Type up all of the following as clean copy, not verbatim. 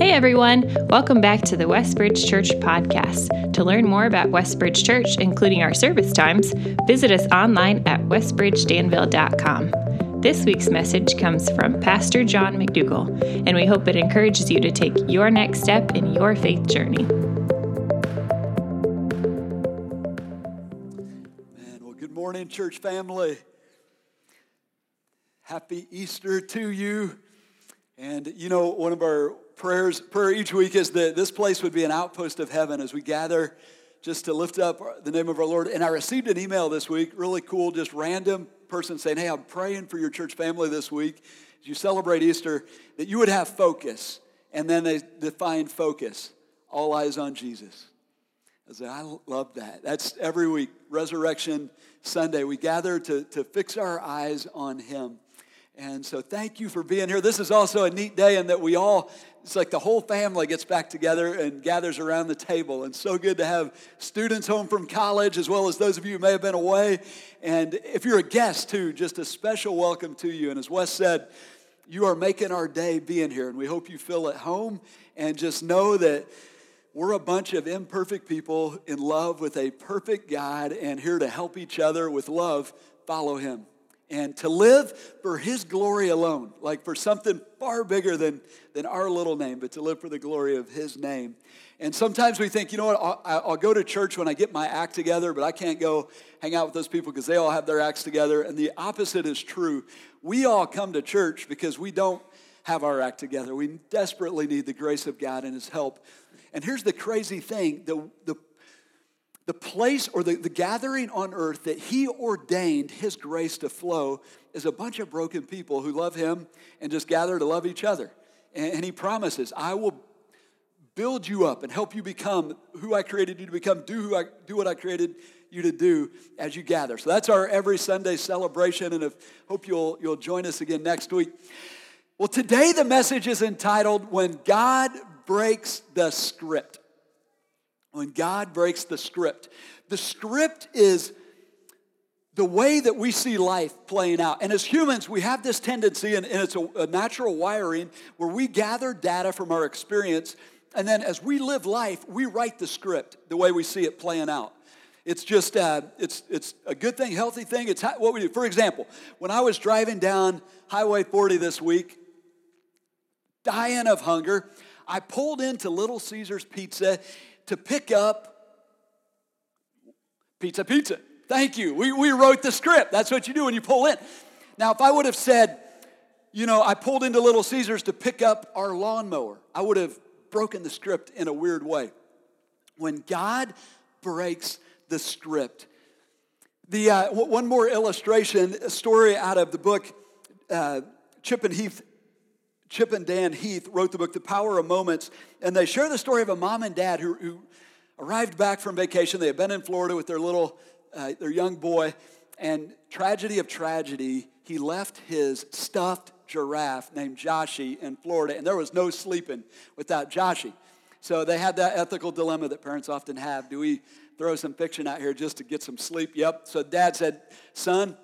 Hey everyone, welcome back to the Westbridge Church podcast. To learn more about Westbridge Church, including our service times, visit us online at westbridgedanville.com. This week's message comes from Pastor John McDougal, and we hope it encourages you to take your next step in your faith journey. Good morning, church family. Happy Easter to you. And you know, one of our prayer each week is that this place would be an outpost of heaven as we gather just to lift up the name of our Lord. And I received an email this week, really cool, just random person saying, hey, I'm praying for your church family this week as you celebrate Easter, that you would have focus. And then they define focus, all eyes on Jesus. I said, I love that. That's every week, Resurrection Sunday. We gather to fix our eyes on him. And so thank you for being here. This is also a neat day in that we all, it's like the whole family gets back together and gathers around the table. And so good to have students home from college as well as those of you who may have been away. And if you're a guest too, just a special welcome to you. And as Wes said, you are making our day being here. And we hope you feel at home and just know that we're a bunch of imperfect people in love with a perfect God and here to help each other with love, follow him. And to live for his glory alone, like for something far bigger than our little name, but to live for the glory of his name. And sometimes we think, you know what, I'll go to church when I get my act together, but I can't go hang out with those people because they all have their acts together. And the opposite is true. We all come to church because we don't have our act together. We desperately need the grace of God and his help. And here's the crazy thing, the place or the gathering on earth that he ordained his grace to flow is a bunch of broken people who love him and just gather to love each other. And he promises, I will build you up and help you become who I created you to become, do what I created you to do as you gather. So that's our every Sunday celebration, and I hope you'll join us again next week. Well, today the message is entitled, When God Breaks the Script. When God breaks the script. The script is the way that we see life playing out. And as humans, we have this tendency, and it's a natural wiring, where we gather data from our experience, and then as we live life, we write the script the way we see it playing out. It's just, it's a good thing, healthy thing. It's what we do. For example, when I was driving down Highway 40 this week, dying of hunger, I pulled into Little Caesar's Pizza to pick up pizza. Thank you. We wrote the script. That's what you do when you pull in. Now, if I would have said, you know, I pulled into Little Caesar's to pick up our lawnmower, I would have broken the script in a weird way. When God breaks the script. The one more illustration, a story out of the book, Chip and Dan Heath wrote the book, The Power of Moments, and they share the story of a mom and dad who arrived back from vacation. They had been in Florida with their young boy, and tragedy of tragedy, he left his stuffed giraffe named Joshy in Florida, and there was no sleeping without Joshy. So they had that ethical dilemma that parents often have. Do we throw some fiction out here just to get some sleep? Yep. So dad said, son,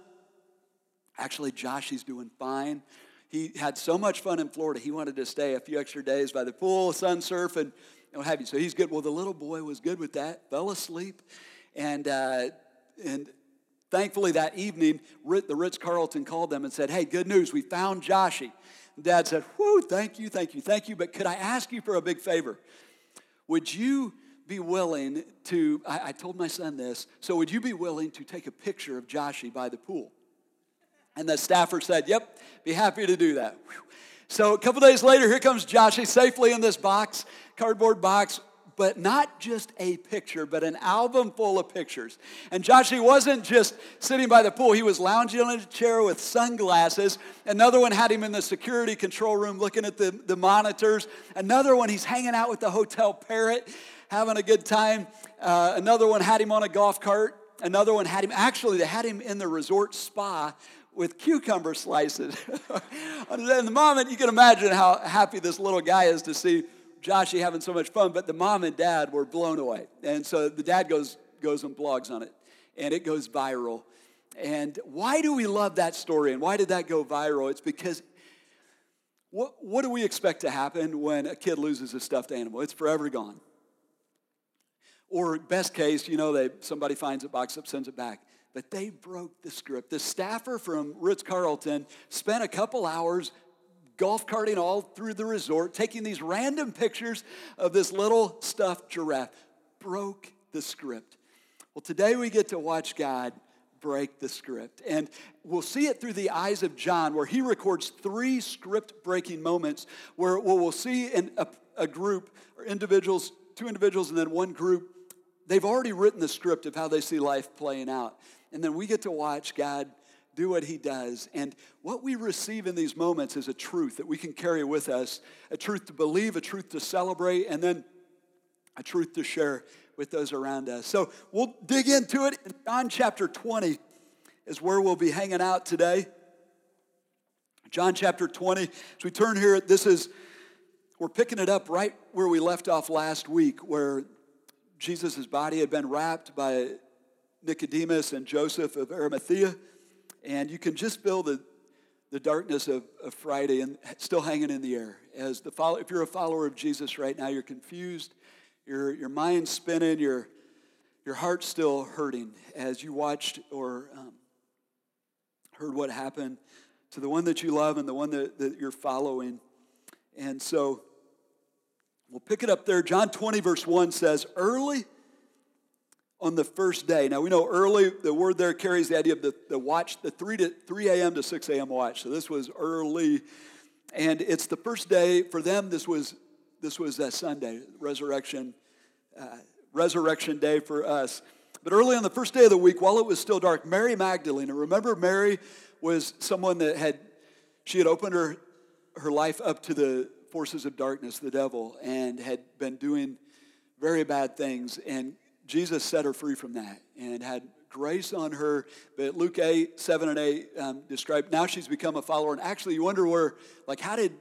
actually Joshy's doing fine. He had so much fun in Florida, he wanted to stay a few extra days by the pool, sun surf, and what have you. So he's good. Well, the little boy was good with that, fell asleep. And thankfully that evening, the Ritz-Carlton called them and said, hey, good news, we found Joshy. Dad said, whoo, thank you. But could I ask you for a big favor? Would you be willing to, I told my son this, so would you be willing to take a picture of Joshy by the pool? And the staffer said, yep, be happy to do that. Whew. So a couple days later, here comes Joshy safely in this box, cardboard box, but not just a picture, but an album full of pictures. And Joshy wasn't just sitting by the pool. He was lounging on a chair with sunglasses. Another one had him in the security control room looking at the monitors. Another one, he's hanging out with the hotel parrot, having a good time. Another one had him on a golf cart. Another one had him, actually, they had him in the resort spa with cucumber slices. And the mom, and you can imagine how happy this little guy is to see Joshy having so much fun, but the mom and dad were blown away. And so the dad goes and blogs on it, and it goes viral. And why do we love that story, and why did that go viral? It's because What do we expect to happen when a kid loses a stuffed animal? It's forever gone. Or best case, somebody finds it, box up, sends it back. But they broke the script. The staffer from Ritz-Carlton spent a couple hours golf carting all through the resort, taking these random pictures of this little stuffed giraffe. Broke the script. Well, today we get to watch God break the script. And we'll see it through the eyes of John, where he records 3 script-breaking moments where we'll see in a group, or individuals, 2 individuals and then 1 group, they've already written the script of how they see life playing out. And then we get to watch God do what he does. And what we receive in these moments is a truth that we can carry with us, a truth to believe, a truth to celebrate, and then a truth to share with those around us. So we'll dig into it. John chapter 20 is where we'll be hanging out today. John chapter 20. As we turn here, we're picking it up right where we left off last week, where Jesus' body had been wrapped by Nicodemus and Joseph of Arimathea. And you can just feel the darkness of Friday and still hanging in the air. If you're a follower of Jesus right now, you're confused. Your mind's spinning, your heart's still hurting as you watched or heard what happened to the one that you love and the one that you're following. And so we'll pick it up there. John 20, verse 1 says, early on the first day. Now, we know early, the word there carries the idea of the watch, the 3 a.m. to 6 a.m. watch. So this was early. And it's the first day. For them, this was that Sunday, resurrection day for us. But early on the first day of the week, while it was still dark, Mary Magdalene, and remember Mary was someone that she had opened her life up to the forces of darkness, the devil, and had been doing very bad things. And Jesus set her free from that and had grace on her. But Luke 8, 7 and 8 described, now she's become a follower. And actually you wonder how did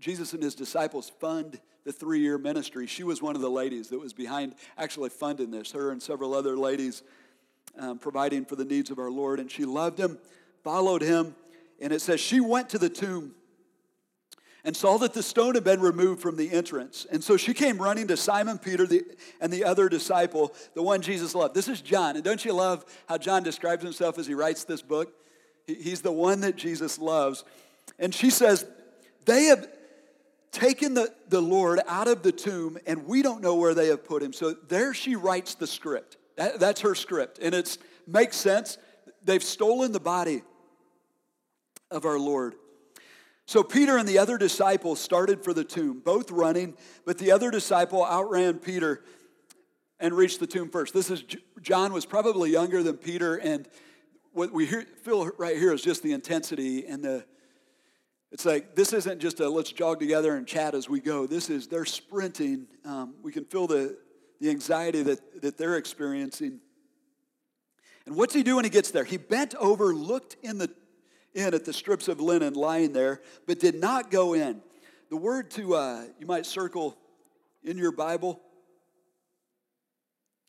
Jesus and his disciples fund the 3-year ministry? She was one of the ladies that was behind actually funding this, her and several other ladies providing for the needs of our Lord. And she loved him, followed him. And it says, she went to the tomb and saw that the stone had been removed from the entrance. And so she came running to Simon Peter and the other disciple, the one Jesus loved. This is John. And don't you love how John describes himself as he writes this book? He's the one that Jesus loves. And she says, they have taken the Lord out of the tomb, and we don't know where they have put him. So there she writes the script. That's her script. And it makes sense. They've stolen the body of our Lord. So Peter and the other disciple started for the tomb, both running, but the other disciple outran Peter and reached the tomb first. John was probably younger than Peter, and what we feel right here is just the intensity and it's like this isn't just let's jog together and chat as we go. This is, they're sprinting. We can feel the anxiety that they're experiencing. And what's he do when he gets there? He bent over, looked in at the strips of linen lying there, but did not go in. The word you might circle in your Bible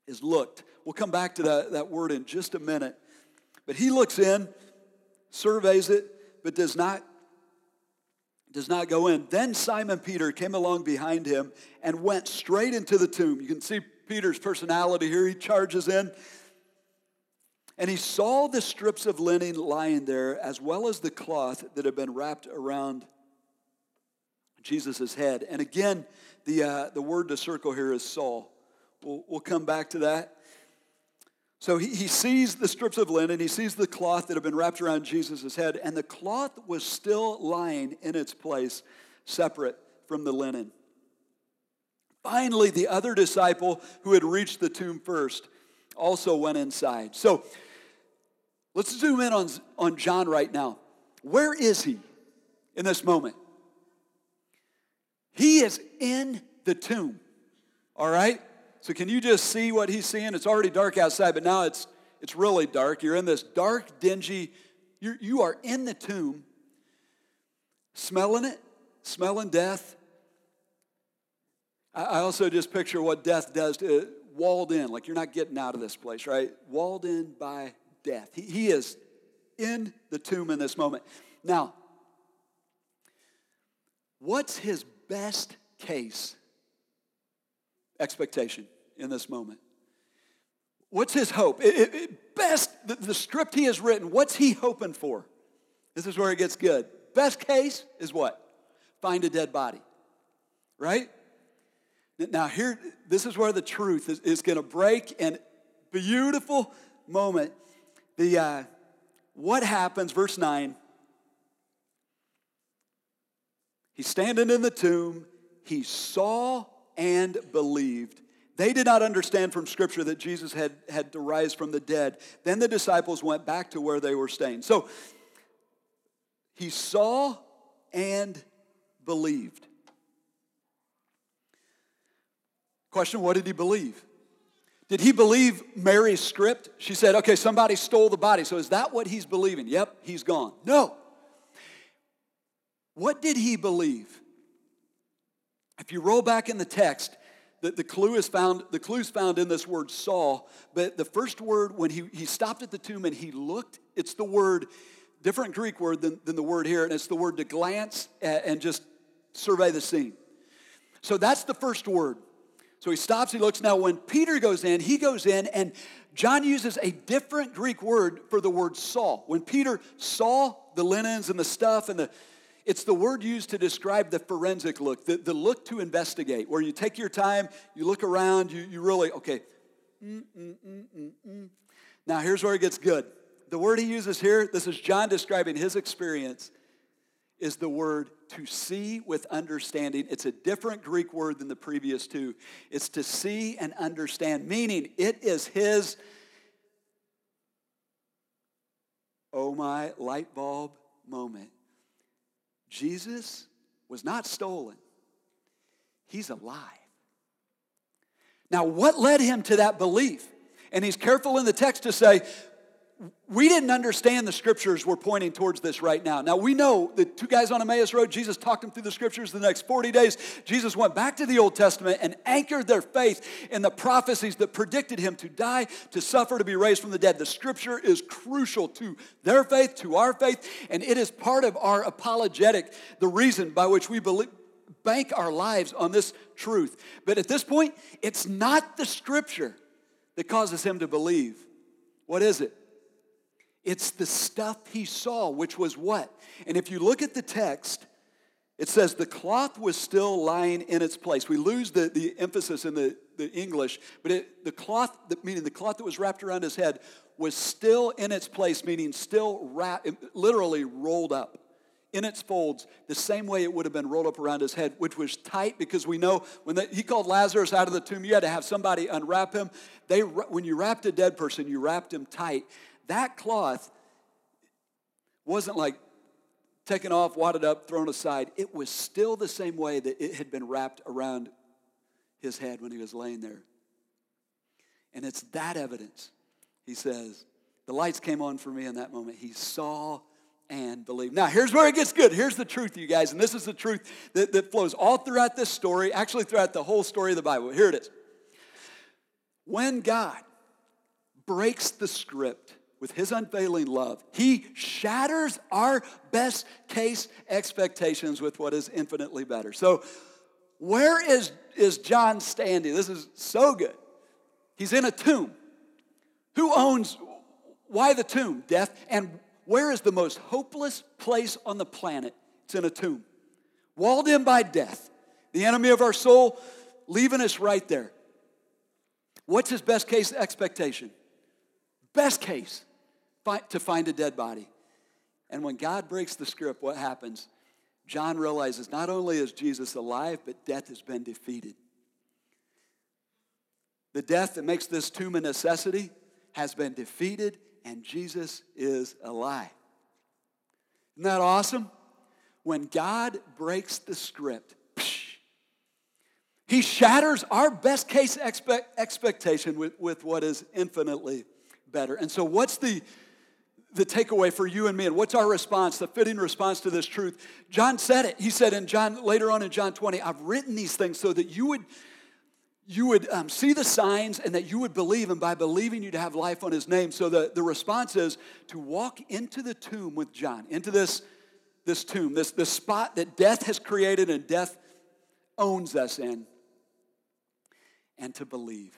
is looked. We'll come back to that word in just a minute. But he looks in, surveys it, but does not go in. Then Simon Peter came along behind him and went straight into the tomb. You can see Peter's personality here. He charges in. And he saw the strips of linen lying there, as well as the cloth that had been wrapped around Jesus' head. And again, the word to circle here is saw. We'll come back to that. So he sees the strips of linen, he sees the cloth that had been wrapped around Jesus' head, and the cloth was still lying in its place, separate from the linen. Finally, the other disciple who had reached the tomb first also went inside. So let's zoom in on John right now. Where is he in this moment? He is in the tomb, all right? So can you just see what he's seeing? It's already dark outside, but now it's really dark. You're in this dark, dingy, you are in the tomb, smelling it, smelling death. I also just picture what death does to walled in, like you're not getting out of this place, right? Walled in by death. He is in the tomb in this moment. Now, What's his best case expectation in this moment? What's his hope? The script he has written, what's he hoping for? This is where it gets good. Best case is what? Find a dead body, right? Now here, this is where the truth is going to break. And beautiful moment. What happens, verse 9, he's standing in the tomb. He saw and believed. They did not understand from Scripture that Jesus had to rise from the dead. Then the disciples went back to where they were staying. So he saw and believed. Question, what did he believe? Did he believe Mary's script? She said, okay, somebody stole the body. So is that what he's believing? Yep, he's gone. No. What did he believe? If you roll back in the text, the clue is found in this word saw, but the first word when he stopped at the tomb and he looked, it's the word, different Greek word than the word here, and it's the word to glance and just survey the scene. So that's the first word. So he stops, he looks. Now when Peter goes in, he goes in, and John uses a different Greek word for the word saw. When Peter saw the linens and the stuff and it's the word used to describe the forensic look, the look to investigate, where you take your time, you look around, you really, okay. Now, here's where it gets good. The word he uses here, this is John describing his experience, is the word to see with understanding. It's a different Greek word than the previous two. It's to see and understand, meaning it is his, oh my, light bulb moment. Jesus was not stolen. He's alive. Now, what led him to that belief? And he's careful in the text to say, we didn't understand the scriptures were pointing towards this right now. Now, we know the two guys on Emmaus Road, Jesus talked them through the scriptures the next 40 days. Jesus went back to the Old Testament and anchored their faith in the prophecies that predicted him to die, to suffer, to be raised from the dead. The scripture is crucial to their faith, to our faith, and it is part of our apologetic, the reason by which we bank our lives on this truth. But at this point, it's not the scripture that causes him to believe. What is it? It's the stuff he saw, which was what? And if you look at the text, it says the cloth was still lying in its place. We lose the emphasis in the English, but the cloth, meaning the cloth that was wrapped around his head, was still in its place, meaning still wrapped, literally rolled up in its folds, the same way it would have been rolled up around his head, which was tight, because we know when he called Lazarus out of the tomb, you had to have somebody unwrap him. When you wrapped a dead person, you wrapped him tight. That cloth wasn't like taken off, wadded up, thrown aside. It was still the same way that it had been wrapped around his head when he was laying there. And it's that evidence, he says. The lights came on for me in that moment. He saw and believed. Now, here's where it gets good. Here's the truth, you guys. And this is the truth that flows all throughout this story, actually throughout the whole story of the Bible. Here it is. When God breaks the script with his unfailing love, he shatters our best case expectations with what is infinitely better. So where is John standing? This is so good. He's in a tomb. Who owns, why the tomb? Death. And where is the most hopeless place on the planet? It's in a tomb. Walled in by death. The enemy of our soul, leaving us right there. What's his best case expectation? Best case. To find a dead body. And when God breaks the script, what happens? John realizes not only is Jesus alive, but death has been defeated. The death that makes this tomb a necessity has been defeated, and Jesus is alive. Isn't that awesome? When God breaks the script, he shatters our best case expectation with what is infinitely better. And so what's the takeaway for you and me? And what's our response, the fitting response to this truth? John said it. He said later on in John 20, I've written these things so that you would see the signs and that you would believe, and by believing you'd have life on his name. So the response is to walk into the tomb with John, into this this tomb, this spot that death has created and death owns us in, and to believe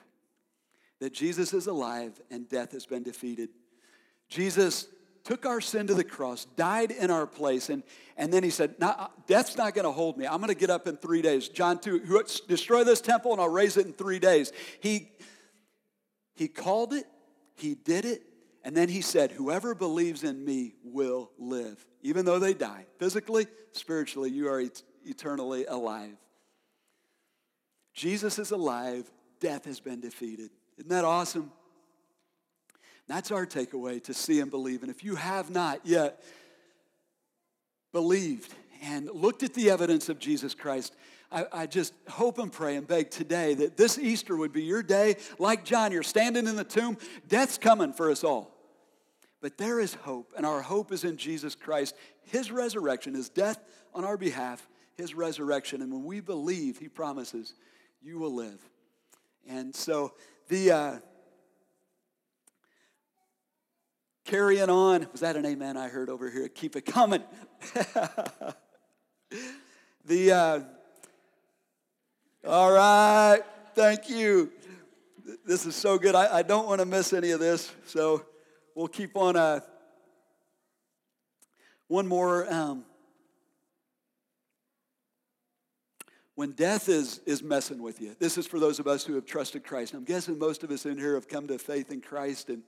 that Jesus is alive and death has been defeated. Jesus took our sin to the cross, died in our place, and then he said, no, death's not going to hold me. I'm going to get up in 3 days. John 2, destroy this temple and I'll raise it in 3 days. He called it, he did it, and then he said, whoever believes in me will live, even though they die. Physically, spiritually, you are eternally alive. Jesus is alive. Death has been defeated. Isn't that awesome? That's our takeaway, to see and believe. And if you have not yet believed and looked at the evidence of Jesus Christ, I just hope and pray and beg today that this Easter would be your day. Like John, you're standing in the tomb. Death's coming for us all. But there is hope, and our hope is in Jesus Christ. His resurrection, his death on our behalf, his resurrection. And when we believe, he promises, you will live. And so the... carrying on. Was that an amen I heard over here? Keep it coming. All right. Thank you. This is so good. I don't want to miss any of this. So we'll keep on. One more. When death is messing with you, this is for those of us who have trusted Christ. I'm guessing most of us in here have come to faith in Christ, and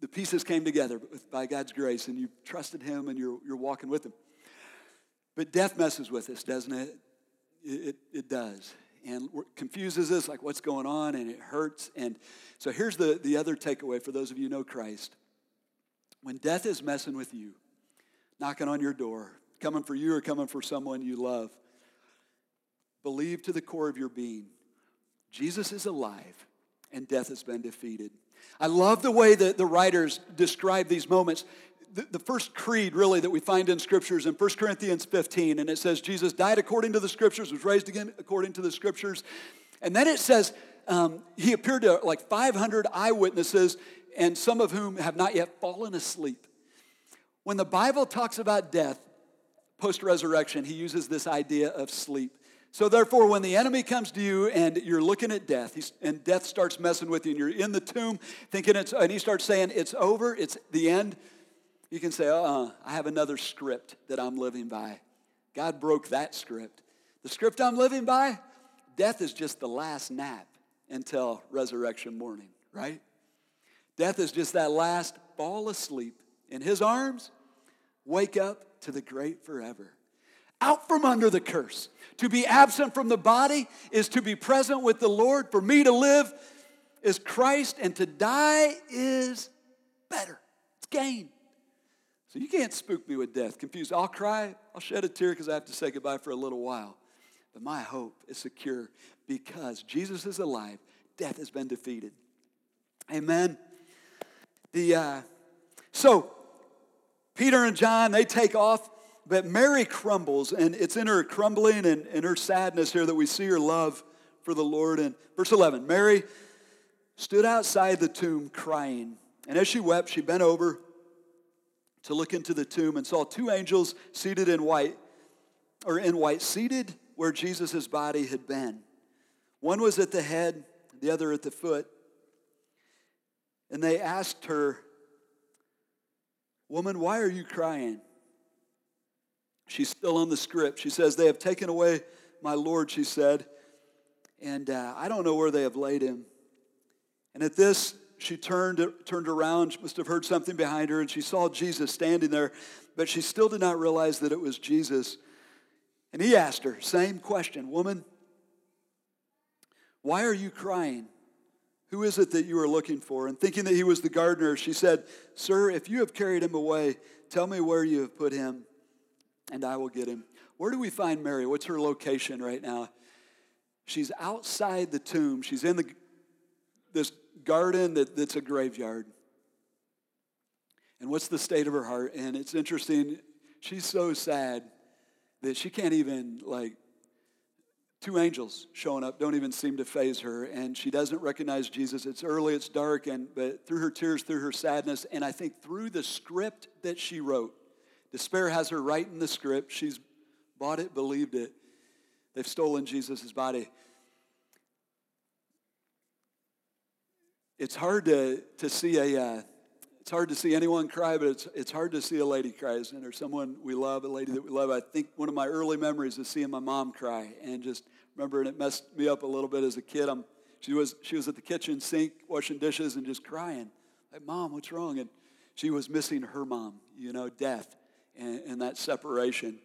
the pieces came together by God's grace, and you trusted him, and you're walking with him. But death messes with us, doesn't it? It does. And confuses us, like what's going on, and it hurts. And so here's the other takeaway for those of you who know Christ. When death is messing with you, knocking on your door, coming for you or coming for someone you love, believe to the core of your being, Jesus is alive, and death has been defeated. I love the way that the writers describe these moments. The first creed, really, that we find in Scriptures in 1 Corinthians 15, and it says Jesus died according to the Scriptures, was raised again according to the Scriptures. And then it says he appeared to like 500 eyewitnesses, and some of whom have not yet fallen asleep. When the Bible talks about death post-resurrection, he uses this idea of sleep. So therefore, when the enemy comes to you and you're looking at death, and death starts messing with you, and you're in the tomb thinking and he starts saying, it's over, it's the end, you can say, I have another script that I'm living by. God broke that script. The script I'm living by, death is just the last nap until resurrection morning, right? Death is just that last fall asleep in his arms, wake up to the great forever. Out from under the curse. To be absent from the body is to be present with the Lord. For me to live is Christ, and to die is better. It's gain. So you can't spook me with death. Confused. I'll cry. I'll shed a tear because I have to say goodbye for a little while. But my hope is secure because Jesus is alive. Death has been defeated. Amen. So Peter and John, they take off. But Mary crumbles, and it's in her crumbling and in her sadness here that we see her love for the Lord. And verse 11, Mary stood outside the tomb crying. And as she wept, she bent over to look into the tomb and saw two angels seated in white, seated where Jesus' body had been. One was at the head, the other at the foot. And they asked her, "Woman, why are you crying?" She's still on the script. She says, "They have taken away my Lord," she said, "and I don't know where they have laid him." And at this, she turned around. She must have heard something behind her, and she saw Jesus standing there, but she still did not realize that it was Jesus. And he asked her, same question, "Woman, why are you crying? Who is it that you are looking for?" And thinking that he was the gardener, she said, "Sir, if you have carried him away, tell me where you have put him, and I will get him." Where do we find Mary? What's her location right now? She's outside the tomb. She's in this garden that's a graveyard. And what's the state of her heart? And it's interesting. She's so sad that she can't even, two angels showing up don't even seem to faze her. And she doesn't recognize Jesus. It's early, it's dark, but through her tears, through her sadness, and I think through the script that she wrote, Despair has her right in the script. She's bought it, believed it. They've stolen Jesus' body. It's hard to see it's hard to see anyone cry, but it's hard to see a lady cry, isn't it? Or someone we love, a lady that we love. I think one of my early memories is seeing my mom cry, and just remembering it messed me up a little bit as a kid. She was at the kitchen sink washing dishes and just crying, like, "Mom, what's wrong?" And she was missing her mom, death and that separation.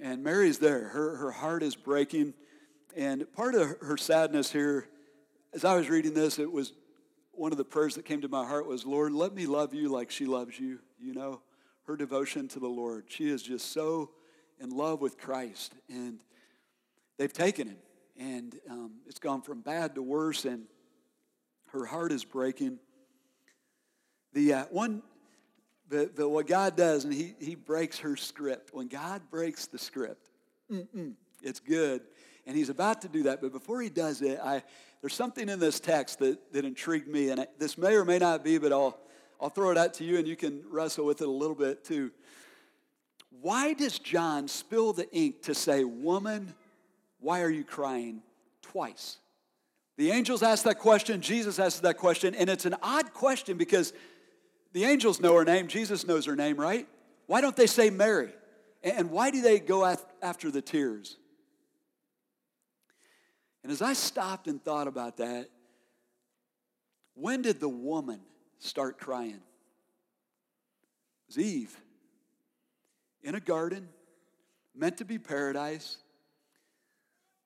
And Mary's there. Her heart is breaking, and part of her sadness here, as I was reading this, it was. One of the prayers that came to my heart was, "Lord, let me love you like she loves you." Her devotion to the Lord. She is just so in love with Christ, and they've taken him, and it's gone from bad to worse, and her heart is breaking. What God does, and He breaks her script. When God breaks the script, it's good. And he's about to do that, but before he does it, there's something in this text that intrigued me, and this may or may not be, but I'll throw it out to you, and you can wrestle with it a little bit too. Why does John spill the ink to say, "Woman, why are you crying?" twice? The angels ask that question, Jesus asks that question, and it's an odd question because the angels know her name, Jesus knows her name, right? Why don't they say Mary? And why do they go after the tears? And as I stopped and thought about that, when did the woman start crying? It was Eve. In a garden, meant to be paradise,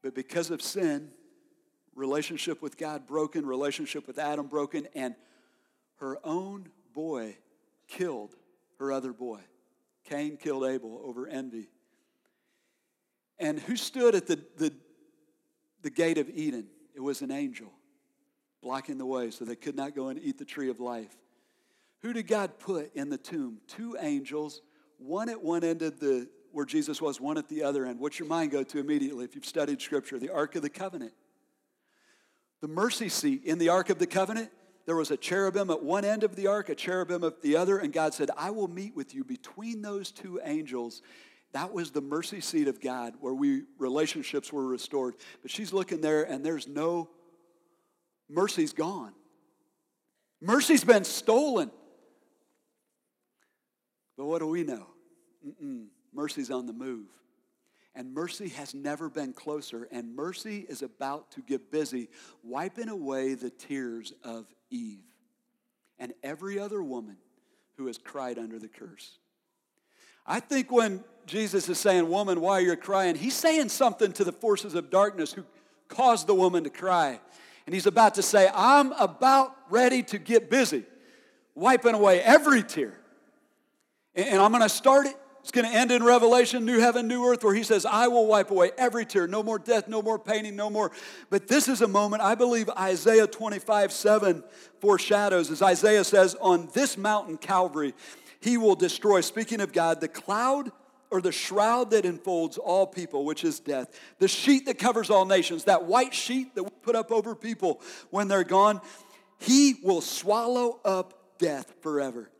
but because of sin, relationship with God broken, relationship with Adam broken, and her own boy killed her other boy. Cain killed Abel over envy. And who stood at the gate of Eden? It was an angel blocking the way so they could not go and eat the tree of life. Who did God put in the tomb? Two angels, one at one end of where Jesus was, one at the other end. What's your mind go to immediately if you've studied Scripture? The Ark of the Covenant. The mercy seat in the Ark of the Covenant, there was a cherubim at one end of the ark, a cherubim at the other, and God said, "I will meet with you between those two angels." That was the mercy seat of God where relationships were restored. But she's looking there, and there's no mercy's gone. Mercy's been stolen. But what do we know? Mercy's on the move. And mercy has never been closer, and mercy is about to get busy wiping away the tears of Eve and every other woman who has cried under the curse. I think when Jesus is saying, "Woman, why are you crying?" he's saying something to the forces of darkness who caused the woman to cry. And he's about to say, "I'm about ready to get busy, wiping away every tear. And I'm going to start it. It's going to end in Revelation, new heaven, new earth," where he says, "I will wipe away every tear. No more death, no more painting, no more." But this is a moment, I believe Isaiah 25:7 foreshadows, as Isaiah says, "On this mountain, Calvary, he will destroy," speaking of God, "the cloud or the shroud that enfolds all people, which is death. The sheet that covers all nations," that white sheet that we put up over people when they're gone. "He will swallow up death forever.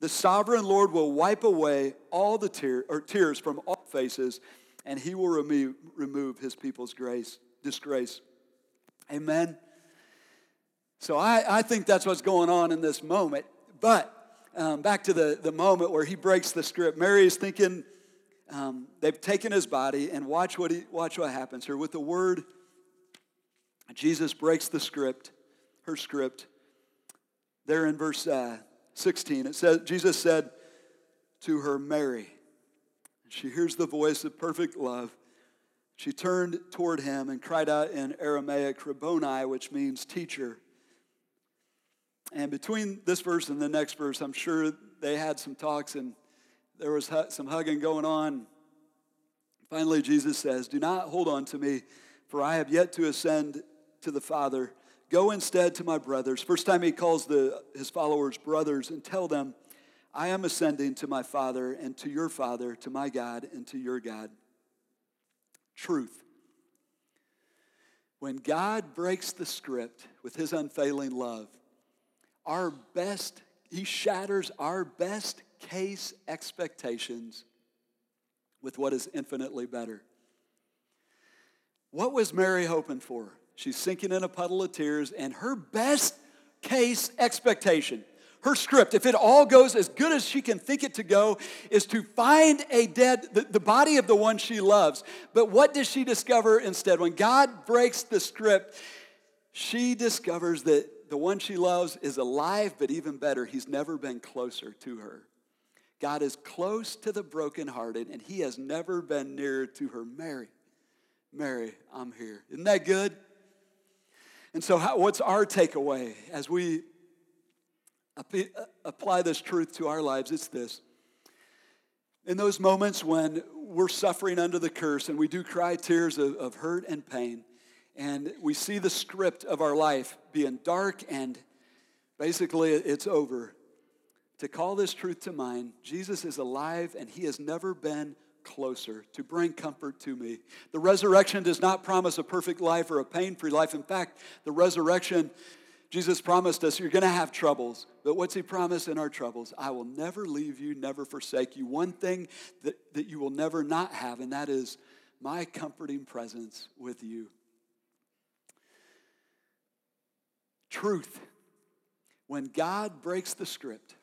The sovereign Lord will wipe away all the tears from all faces, and he will remove his people's disgrace. Amen. So I think that's what's going on in this moment. But back to the moment where he breaks the script. Mary is thinking they've taken his body, and watch what happens here. With the word, Jesus breaks the script, her script. There in verse 16, it says, Jesus said to her, "Mary." She hears the voice of perfect love. She turned toward him and cried out in Aramaic, "Rabboni," which means teacher. And between this verse and the next verse, I'm sure they had some talks and there was some hugging going on. Finally, Jesus says, "Do not hold on to me, for I have yet to ascend to the Father. Go instead to my brothers." First time he calls his followers brothers, "and tell them, I am ascending to my Father and to your Father, to my God and to your God." Truth. When God breaks the script with his unfailing love, our best He shatters our best case expectations with what is infinitely better. What was Mary hoping for? She's sinking in a puddle of tears, and her best case expectation, her script, if it all goes as good as she can think it to go, is to find a the body of the one she loves. But what does she discover instead? When God breaks the script, she discovers that the one she loves is alive, but even better, he's never been closer to her. God is close to the brokenhearted, and he has never been nearer to her. Mary, I'm here. Isn't that good? And so what's our takeaway as we apply this truth to our lives? It's this. In those moments when we're suffering under the curse and we do cry tears of hurt and pain, and we see the script of our life being dark and basically it's over, to call this truth to mind, Jesus is alive and he has never been closer to bring comfort to me. The resurrection does not promise a perfect life or a pain-free life. In fact, the resurrection, Jesus promised us, you're going to have troubles. But what's he promised in our troubles? I will never leave you, never forsake you. One thing that you will never not have, and that is my comforting presence with you. Truth. When God breaks the script,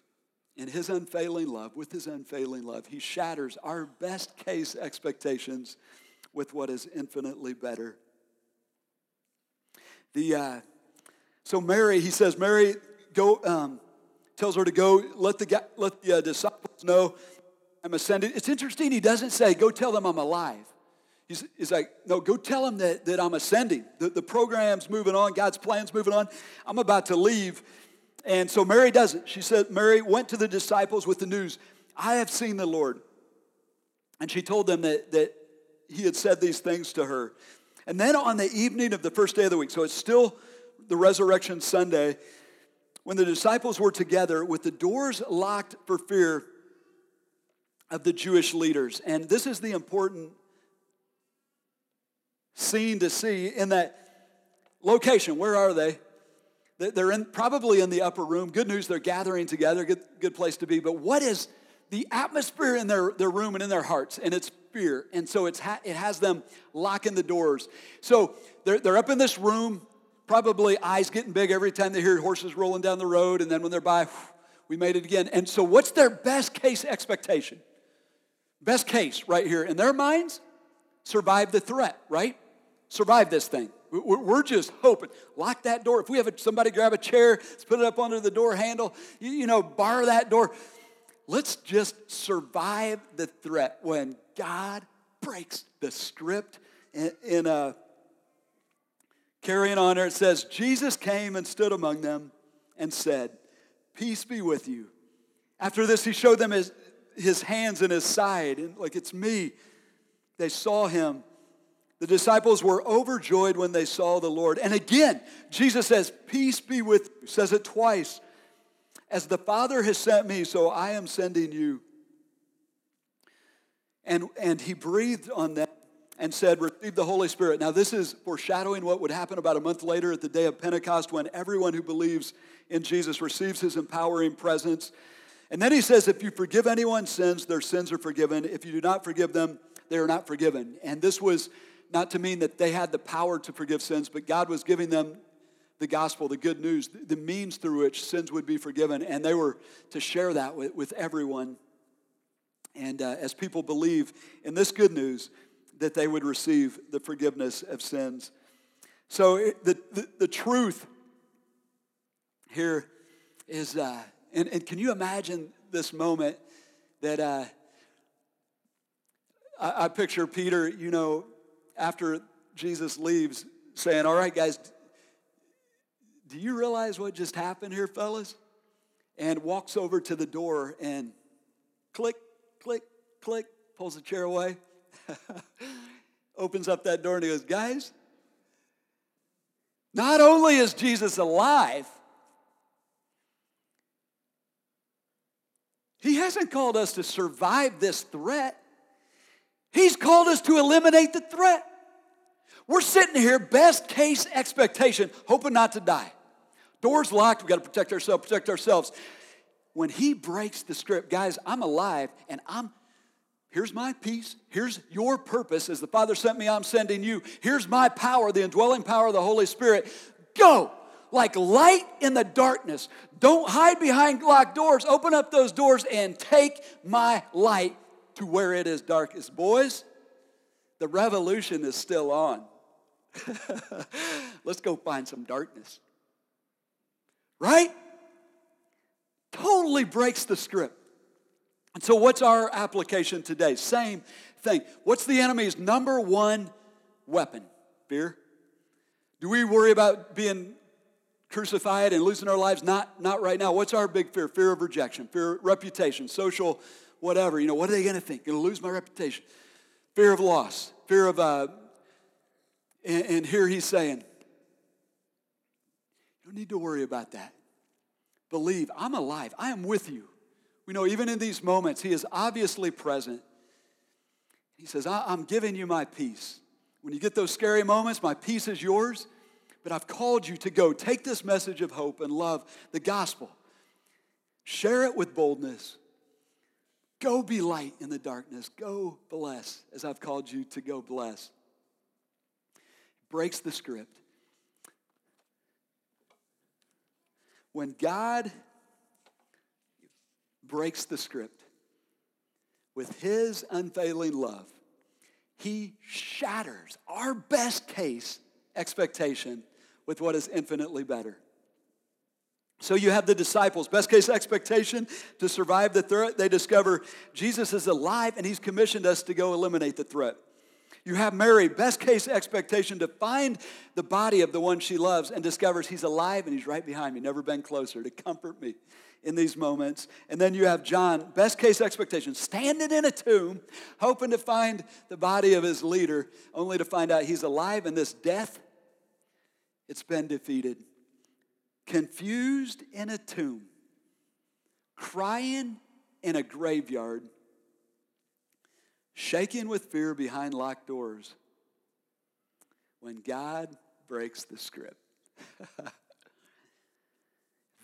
in his unfailing love, with his unfailing love, he shatters our best case expectations with what is infinitely better. So Mary, he says, Mary go tells her to go let the disciples know I'm ascended. It's interesting he doesn't say go tell them I'm alive. He's like, no, go tell them that I'm ascending. The program's moving on, God's plan's moving on. I'm about to leave. And so Mary doesn't. She said, Mary went to the disciples with the news, I have seen the Lord. And she told them that he had said these things to her. And then on the evening of the first day of the week, so it's still the Resurrection Sunday, when the disciples were together with the doors locked for fear of the Jewish leaders. And this is the important scene to see in that location. Where are they? They're probably in the upper room. Good news, they're gathering together. Good place to be. But what is the atmosphere in their room and in their hearts? And it's fear. And so it has them locking the doors. So they're up in this room, probably eyes getting big every time they hear horses rolling down the road. And then when they're by, we made it again. And so what's their best case expectation? Best case right here. In their minds, survive the threat, right? Survive this thing. We're just hoping. Lock that door. If we have somebody grab a chair, let's put it up under the door handle, bar that door. Let's just survive the threat when God breaks the script. Carrying on there, it says, Jesus came and stood among them and said, peace be with you. After this, he showed them his hands and his side, and like, it's me. They saw him. The disciples were overjoyed when they saw the Lord. And again, Jesus says, peace be with you. Says it twice. As the Father has sent me, so I am sending you. And he breathed on them and said, receive the Holy Spirit. Now this is foreshadowing what would happen about a month later at the day of Pentecost when everyone who believes in Jesus receives his empowering presence. And then he says, if you forgive anyone's sins, their sins are forgiven. If you do not forgive them, they are not forgiven. And this was not to mean that they had the power to forgive sins, but God was giving them the gospel, the good news, the means through which sins would be forgiven, and they were to share that with everyone. And as people believe in this good news, that they would receive the forgiveness of sins. So the truth here is, and can you imagine this moment that I picture Peter, after Jesus leaves, saying, all right, guys, do you realize what just happened here, fellas? And walks over to the door and click, click, click, pulls the chair away, opens up that door, and he goes, guys, not only is Jesus alive, he hasn't called us to survive this threat. He's called us to eliminate the threat. We're sitting here, best case expectation, hoping not to die. Doors locked, we've got to protect ourselves. When he breaks the script, guys, I'm alive, and here's my peace. Here's your purpose. As the Father sent me, I'm sending you. Here's my power, the indwelling power of the Holy Spirit. Go like light in the darkness. Don't hide behind locked doors. Open up those doors and take my light to where it is darkest. Boys, the revolution is still on. Let's go find some darkness. Right? Totally breaks the script. And so what's our application today? Same thing. What's the enemy's number one weapon? Fear. Do we worry about being crucified and losing our lives? Not right now. What's our big fear? Fear of rejection, fear of reputation, social whatever. You know, what are they going to think? Going to lose my reputation. Fear of loss, fear of, and here he's saying, you don't need to worry about that. Believe, I'm alive. I am with you. We know even in these moments, he is obviously present. He says, I'm giving you my peace. When you get those scary moments, my peace is yours, but I've called you to go. Take this message of hope and love, the gospel. Share it with boldness. Go be light in the darkness. Go bless as I've called you to go bless. Breaks the script. When God breaks the script with his unfailing love, he shatters our best case expectation with what is infinitely better. So you have the disciples, best case expectation to survive the threat. They discover Jesus is alive and he's commissioned us to go eliminate the threat. You have Mary, best case expectation to find the body of the one she loves and discovers he's alive and he's right behind me, never been closer, to comfort me in these moments. And then you have John, best case expectation, standing in a tomb, hoping to find the body of his leader, only to find out he's alive and this death, it's been defeated. Confused in a tomb, crying in a graveyard, shaking with fear behind locked doors when God breaks the script.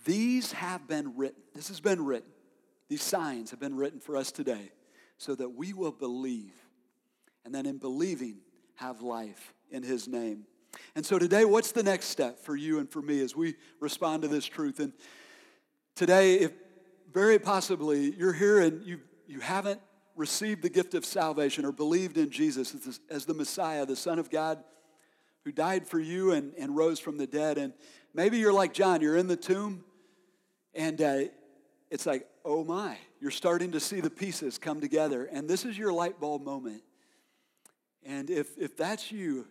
These have been written. This has been written. These signs have been written for us today so that we will believe, and then in believing, have life in his name. And so today, what's the next step for you and for me as we respond to this truth? And today, if very possibly you're here and you haven't received the gift of salvation or believed in Jesus as the Messiah, the Son of God, who died for you and rose from the dead. And maybe you're like John, you're in the tomb, and it's like, oh my, you're starting to see the pieces come together. And this is your light bulb moment. And if that's you,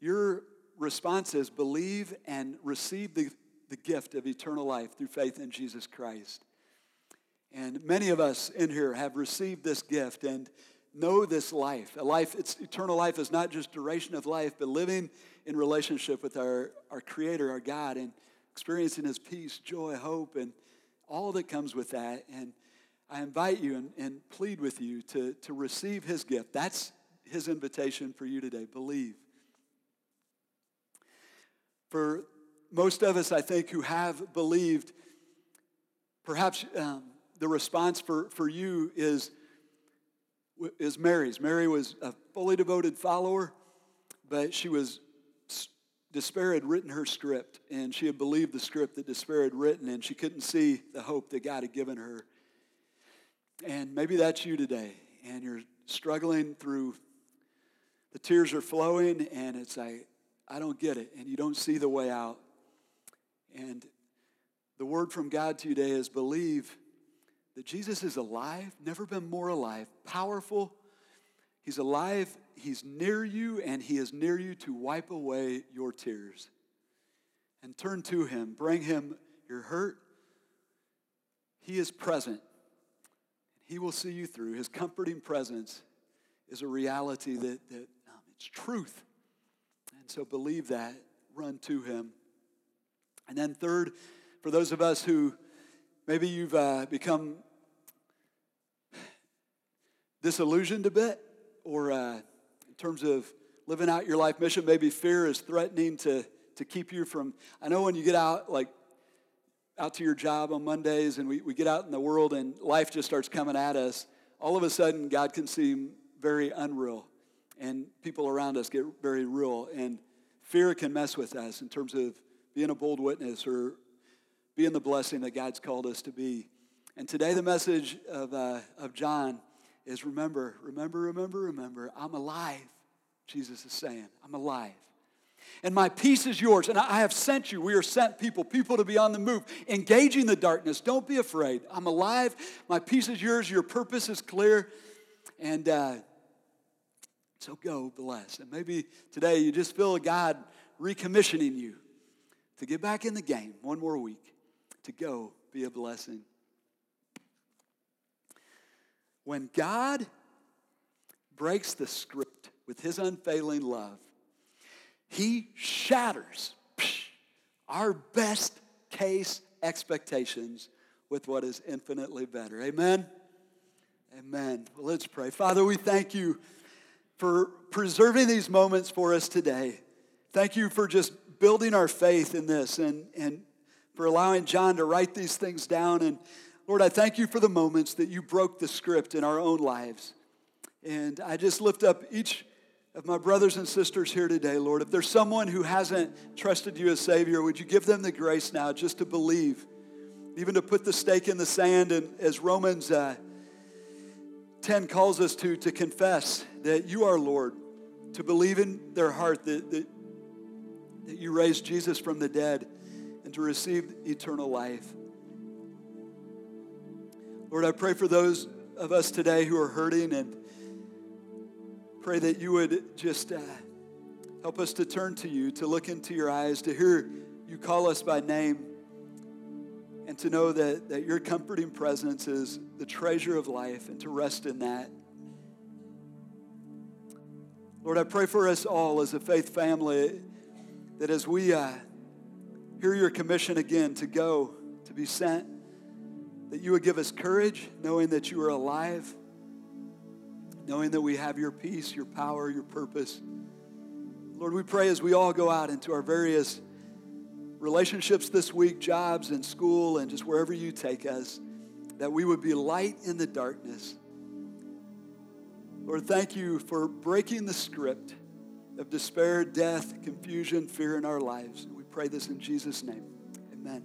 your response is believe and receive the gift of eternal life through faith in Jesus Christ. And many of us in here have received this gift and know this life. It's eternal life is not just duration of life, but living in relationship with our Creator, our God, and experiencing his peace, joy, hope, and all that comes with that. And I invite you and plead with you to receive his gift. That's his invitation for you today. Believe. For most of us, I think, who have believed, perhaps the response for you is Mary's. Mary was a fully devoted follower, but she was, despair had written her script, and she had believed the script that despair had written, and she couldn't see the hope that God had given her. And maybe that's you today, and you're struggling through, the tears are flowing, and it's like, I don't get it, and you don't see the way out. And the word from God to you today is believe that Jesus is alive, never been more alive, powerful. He's alive, he's near you, and he is near you to wipe away your tears. And turn to him, bring him your hurt. He is present. He will see you through. His comforting presence is a reality that it's truth. And so believe that, run to him. And then third, for those of us who maybe you've become disillusioned a bit, or in terms of living out your life mission, maybe fear is threatening to keep you from, I know when you get out, like out to your job on Mondays and we get out in the world and life just starts coming at us, all of a sudden God can seem very unreal and people around us get very real, and fear can mess with us in terms of being a bold witness or being the blessing that God's called us to be. And today the message of John is remember, I'm alive, Jesus is saying. I'm alive. And my peace is yours, and I have sent you. We are sent people to be on the move, engaging the darkness. Don't be afraid. I'm alive. My peace is yours. Your purpose is clear. And so go blessed. And maybe today you just feel God recommissioning you to get back in the game one more week, to go be a blessing. When God breaks the script with his unfailing love, he shatters our best case expectations with what is infinitely better. Amen? Amen. Well, let's pray. Father, we thank you for preserving these moments for us today. Thank you for just building our faith in this and for allowing John to write these things down. And Lord, I thank you for the moments that you broke the script in our own lives. And I just lift up each of my brothers and sisters here today, Lord. If there's someone who hasn't trusted you as Savior, would you give them the grace now just to believe, even to put the stake in the sand, and as Romans 10 calls us to confess that you are Lord, to believe in their heart that you raised Jesus from the dead and to receive eternal life. Lord, I pray for those of us today who are hurting, and pray that you would just help us to turn to you, to look into your eyes, to hear you call us by name, and to know that your comforting presence is the treasure of life, and to rest in that. Lord, I pray for us all as a faith family, that as we hear your commission again to go, to be sent, that you would give us courage, knowing that you are alive, knowing that we have your peace, your power, your purpose. Lord, we pray as we all go out into our various relationships this week, jobs and school and just wherever you take us, that we would be light in the darkness. Lord, thank you for breaking the script of despair, death, confusion, fear in our lives. And we pray this in Jesus' name. Amen.